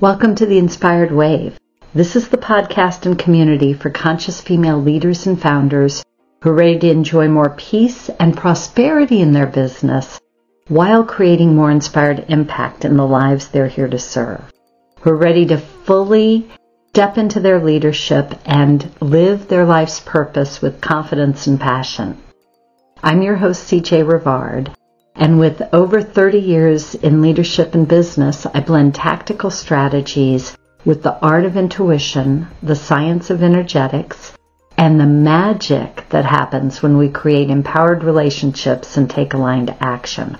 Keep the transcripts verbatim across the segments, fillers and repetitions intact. Welcome to The Inspired Wave. This is the podcast and community for conscious female leaders and founders who are ready to enjoy more peace and prosperity in their business while creating more inspired impact in the lives they're here to serve, who are ready to fully step into their leadership and live their life's purpose with confidence and passion. I'm your host, C J Rivard. And with over thirty years in leadership and business, I blend tactical strategies with the art of intuition, the science of energetics, and the magic that happens when we create empowered relationships and take aligned action,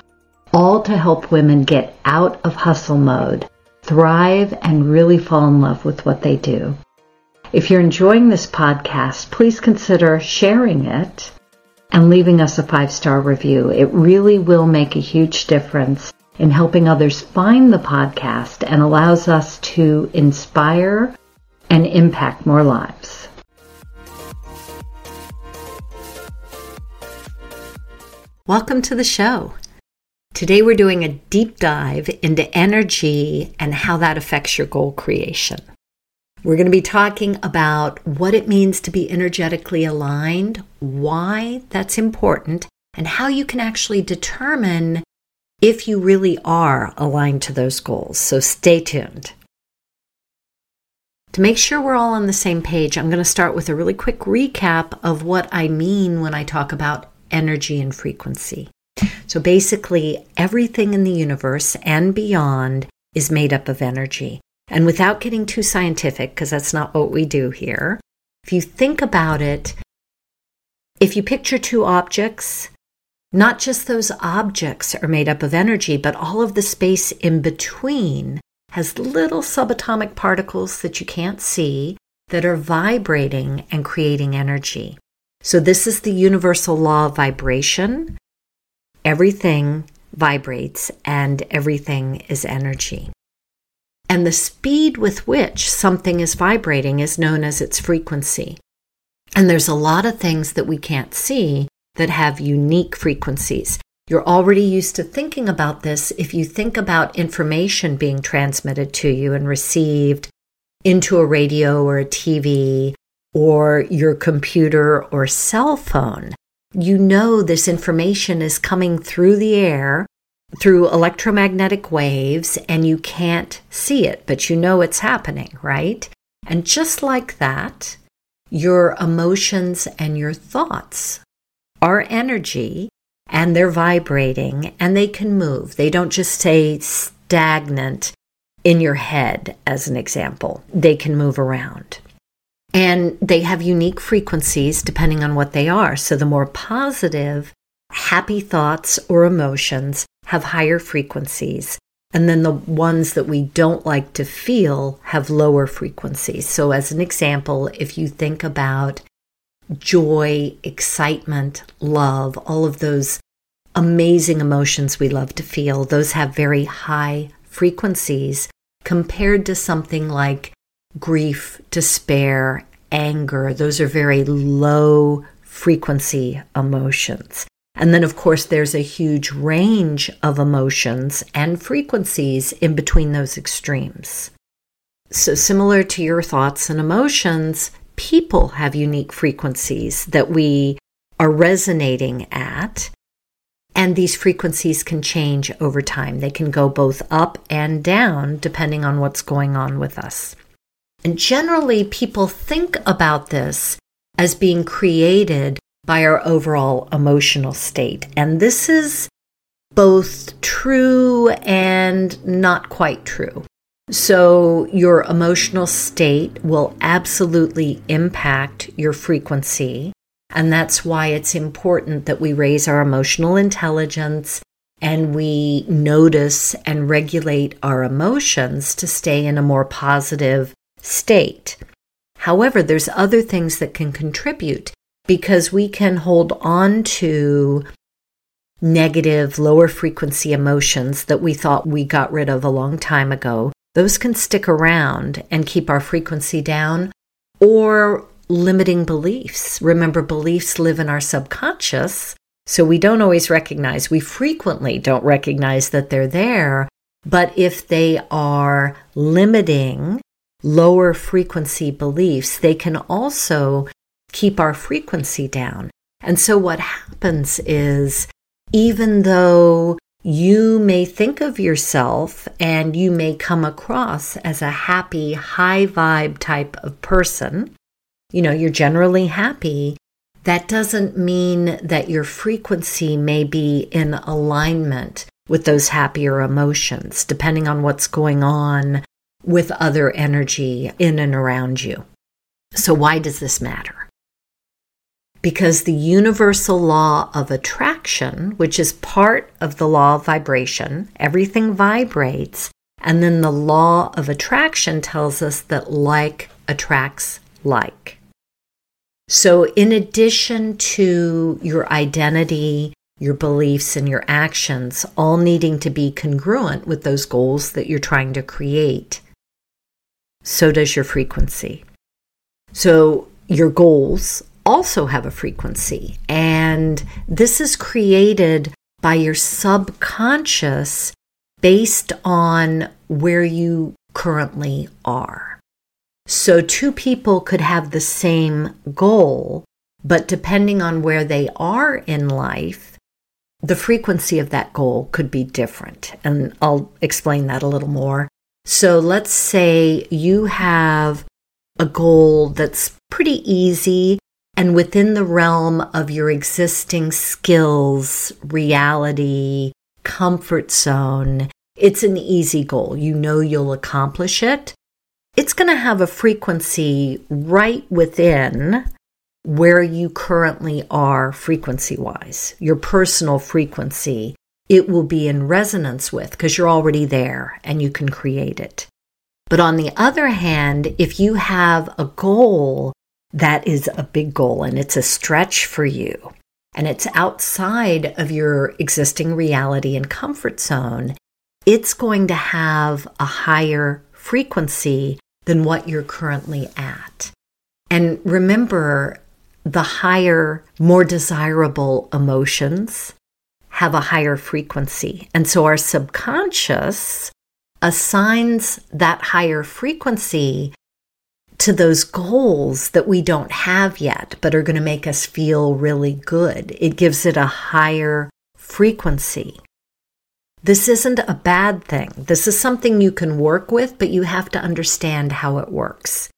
all to help women get out of hustle mode, thrive, and really fall in love with what they do. If you're enjoying this podcast, please consider sharing it and leaving us a five-star review. It really will make a huge difference in helping others find the podcast and allows us to inspire and impact more lives. Welcome to the show. Today we're doing a deep dive into energy and how that affects your goal creation. We're going to be talking about what it means to be energetically aligned, why that's important, and how you can actually determine if you really are aligned to those goals. So stay tuned. To make sure we're all on the same page, I'm going to start with a really quick recap of what I mean when I talk about energy and frequency. So basically, everything in the universe and beyond is made up of energy. And without getting too scientific, because that's not what we do here, if you think about it, if you picture two objects, not just those objects are made up of energy, but all of the space in between has little subatomic particles that you can't see that are vibrating and creating energy. So this is the universal law of vibration. Everything vibrates and everything is energy. And the speed with which something is vibrating is known as its frequency. And there's a lot of things that we can't see that have unique frequencies. You're already used to thinking about this if you think about information being transmitted to you and received into a radio or a T V or your computer or cell phone. You know this information is coming through the air, through electromagnetic waves, and you can't see it, but you know it's happening, right? And just like that, your emotions and your thoughts are energy, and they're vibrating, and they can move. They don't just stay stagnant in your head, as an example. They can move around. And they have unique frequencies depending on what they are. So the more positive, happy thoughts or emotions have higher frequencies, and then the ones that we don't like to feel have lower frequencies. So as an example, if you think about joy, excitement, love, all of those amazing emotions we love to feel, those have very high frequencies compared to something like grief, despair, anger. Those are very low frequency emotions. And then, of course, there's a huge range of emotions and frequencies in between those extremes. So similar to your thoughts and emotions, people have unique frequencies that we are resonating at. And these frequencies can change over time. They can go both up and down depending on what's going on with us. And generally, people think about this as being created by our overall emotional state. And this is both true and not quite true. So your emotional state will absolutely impact your frequency. And that's why it's important that we raise our emotional intelligence and we notice and regulate our emotions to stay in a more positive state. However, there's other things that can contribute, because we can hold on to negative, lower frequency emotions that we thought we got rid of a long time ago. Those can stick around and keep our frequency down, or limiting beliefs. Remember, beliefs live in our subconscious, so we don't always recognize. We frequently don't recognize that they're there, But if they are limiting lower frequency beliefs, they can also keep our frequency down. And so what happens is, even though you may think of yourself and you may come across as a happy, high vibe type of person, you know, you're generally happy, that doesn't mean that your frequency may be in alignment with those happier emotions, depending on what's going on with other energy in and around you. So why does this matter? Because the universal law of attraction, which is part of the law of vibration, everything vibrates, and then the law of attraction tells us that like attracts like. So in addition to your identity, your beliefs, and your actions all needing to be congruent with those goals that you're trying to create, so does your frequency. So your goals also have a frequency, and this is created by your subconscious based on where you currently are. So two people could have the same goal, but depending on where they are in life, the frequency of that goal could be different, and I'll explain that a little more. So let's say you have a goal that's pretty easy and within the realm of your existing skills, reality, comfort zone. It's an easy goal. You know you'll accomplish it. It's going to have a frequency right within where you currently are frequency-wise, your personal frequency. It will be in resonance with, because you're already there and you can create it. But on the other hand, if you have a goal that is a big goal and it's a stretch for you, and it's outside of your existing reality and comfort zone, it's going to have a higher frequency than what you're currently at. And remember, the higher, more desirable emotions have a higher frequency. And so our subconscious assigns that higher frequency to those goals that we don't have yet, but are going to make us feel really good. It gives it a higher frequency. This isn't a bad thing. This is something you can work with, but you have to understand how it works.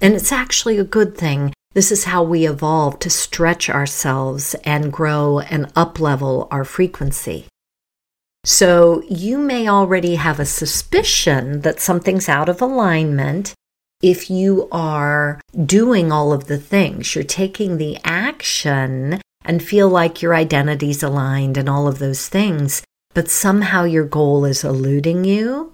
And it's actually a good thing. This is how we evolve, to stretch ourselves and grow and up-level our frequency. So you may already have a suspicion that something's out of alignment if you are doing all of the things. You're taking the action and feel like your identity's aligned and all of those things, but somehow your goal is eluding you.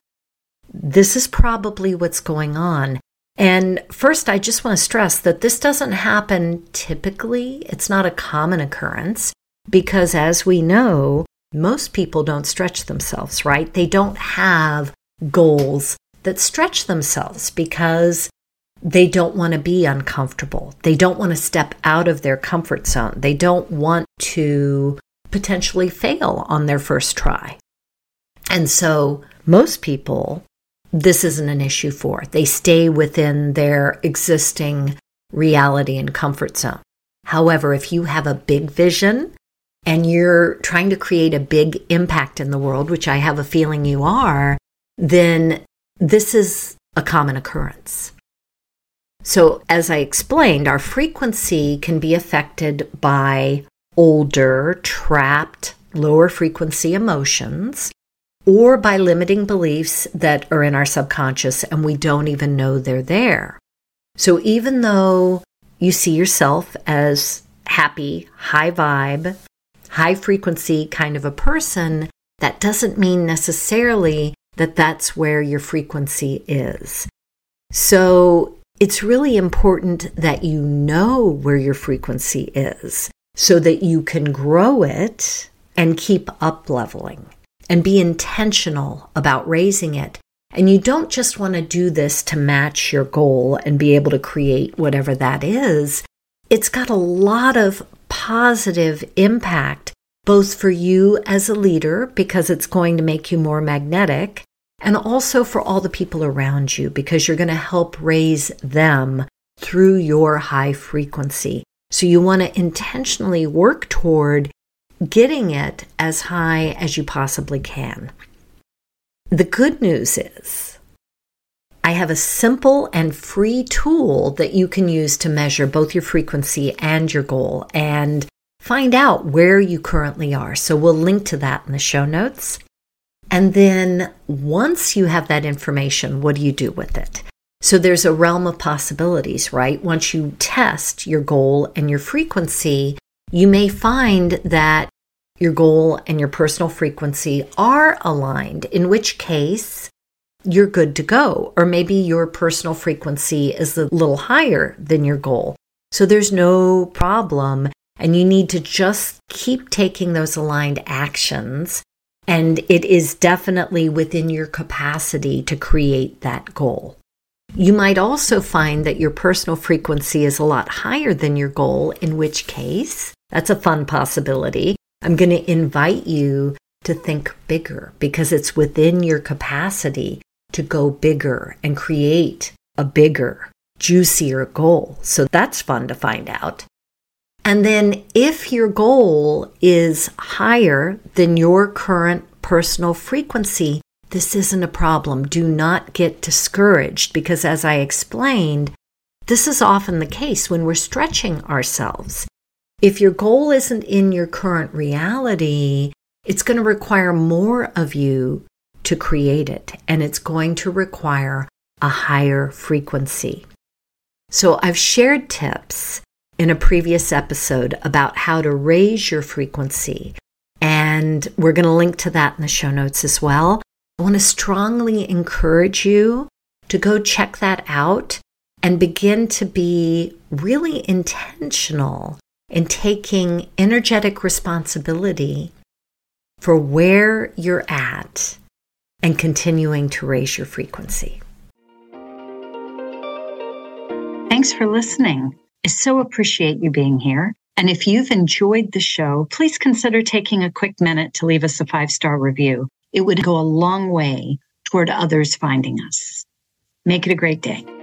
This is probably what's going on. And first, I just want to stress that this doesn't happen typically. It's not a common occurrence because, as we know, most people don't stretch themselves, right? They don't have goals that stretch themselves because they don't want to be uncomfortable. They don't want to step out of their comfort zone. They don't want to potentially fail on their first try. And so most people, this isn't an issue for. They stay within their existing reality and comfort zone. However, if you have a big vision and you're trying to create a big impact in the world, which I have a feeling you are, then this is a common occurrence. So, as I explained, our frequency can be affected by older, trapped, lower frequency emotions, or by limiting beliefs that are in our subconscious and we don't even know they're there. So even though you see yourself as happy, high vibe, high frequency kind of a person, that doesn't mean necessarily that that's where your frequency is. So it's really important that you know where your frequency is so that you can grow it and keep up leveling, and be intentional about raising it. And you don't just want to do this to match your goal and be able to create whatever that is. It's got a lot of positive impact both for you as a leader, because it's going to make you more magnetic, and also for all the people around you, because you're going to help raise them through your high frequency. So you want to intentionally work toward getting it as high as you possibly can. The good news is, I have a simple and free tool that you can use to measure both your frequency and your goal and find out where you currently are. So we'll link to that in the show notes. And then once you have that information, what do you do with it? So there's a realm of possibilities, right? Once you test your goal and your frequency, you may find that your goal and your personal frequency are aligned, in which case you're good to go. Or maybe your personal frequency is a little higher than your goal. So there's no problem. And you need to just keep taking those aligned actions. And it is definitely within your capacity to create that goal. You might also find that your personal frequency is a lot higher than your goal, in which case, that's a fun possibility. I'm going to invite you to think bigger, because it's within your capacity to go bigger and create a bigger, juicier goal. So that's fun to find out. And then if your goal is higher than your current personal frequency, this isn't a problem. Do not get discouraged, because as I explained, this is often the case when we're stretching ourselves. If your goal isn't in your current reality, it's going to require more of you to create it, and it's going to require a higher frequency. So I've shared tips in a previous episode about how to raise your frequency, and we're going to link to that in the show notes as well. I want to strongly encourage you to go check that out and begin to be really intentional in taking energetic responsibility for where you're at and continuing to raise your frequency. Thanks for listening. I so appreciate you being here. And if you've enjoyed the show, please consider taking a quick minute to leave us a five-star review. It would go a long way toward others finding us. Make it a great day.